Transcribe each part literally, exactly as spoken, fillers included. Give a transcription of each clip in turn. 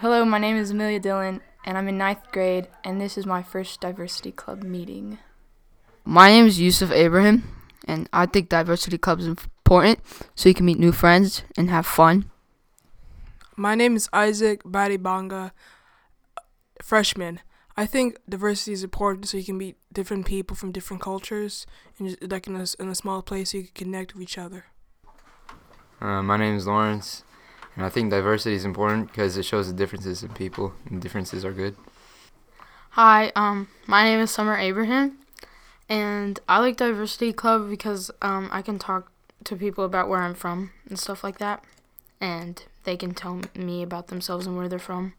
Hello, my name is Amelia Dillon, and I'm in ninth grade, and this is my first Diversity Club meeting. My name is Yusuf Abraham, and I think Diversity Club is important so you can meet new friends and have fun. My name is Isaac Badibanga, freshman. I think diversity is important so you can meet different people from different cultures, and just, like in a, in a small place so you can connect with each other. Uh, my name is Lawrence, and I think diversity is important because it shows the differences in people, and differences are good. Hi, um, my name is Summer Abraham, and I like Diversity Club because um, I can talk to people about where I'm from and stuff like that, and they can tell me about themselves and where they're from.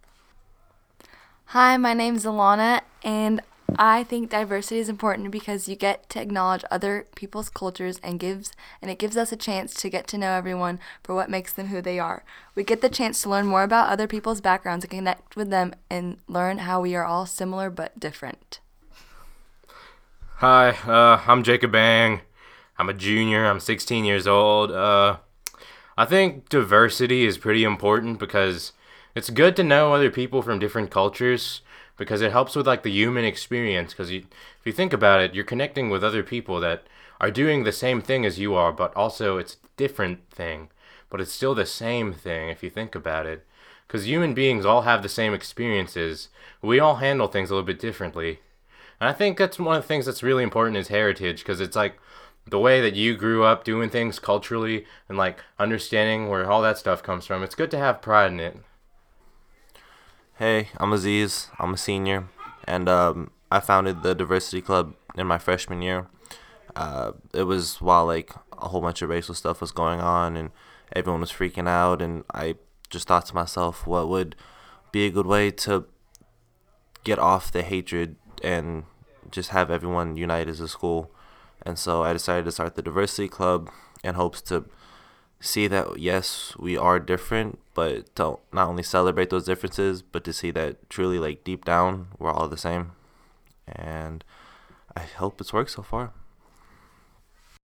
Hi, my name's Alana, and I think diversity is important because you get to acknowledge other people's cultures and gives and it gives us a chance to get to know everyone for what makes them who they are. We get the chance to learn more about other people's backgrounds and connect with them and learn how we are all similar but different. Hi, uh, I'm Jacob Bang. I'm a junior. I'm sixteen years old. Uh, I think diversity is pretty important because it's good to know other people from different cultures because it helps with like the human experience, because you, if you think about it, you're connecting with other people that are doing the same thing as you are, but also it's a different thing, but it's still the same thing if you think about it, because human beings all have the same experiences. We all handle things a little bit differently, and I think that's one of the things that's really important is heritage, because it's like the way that you grew up doing things culturally and like understanding where all that stuff comes from. It's good to have pride in it. Hey, I'm Aziz. I'm a senior, and um, I founded the Diversity Club in my freshman year. Uh, it was while like a whole bunch of racial stuff was going on, and everyone was freaking out. And I just thought to myself, what would be a good way to get off the hatred and just have everyone unite as a school? And so I decided to start the Diversity Club in hopes to see that, yes, we are different, but to not only celebrate those differences, but to see that truly, like, deep down, we're all the same. And I hope it's worked so far.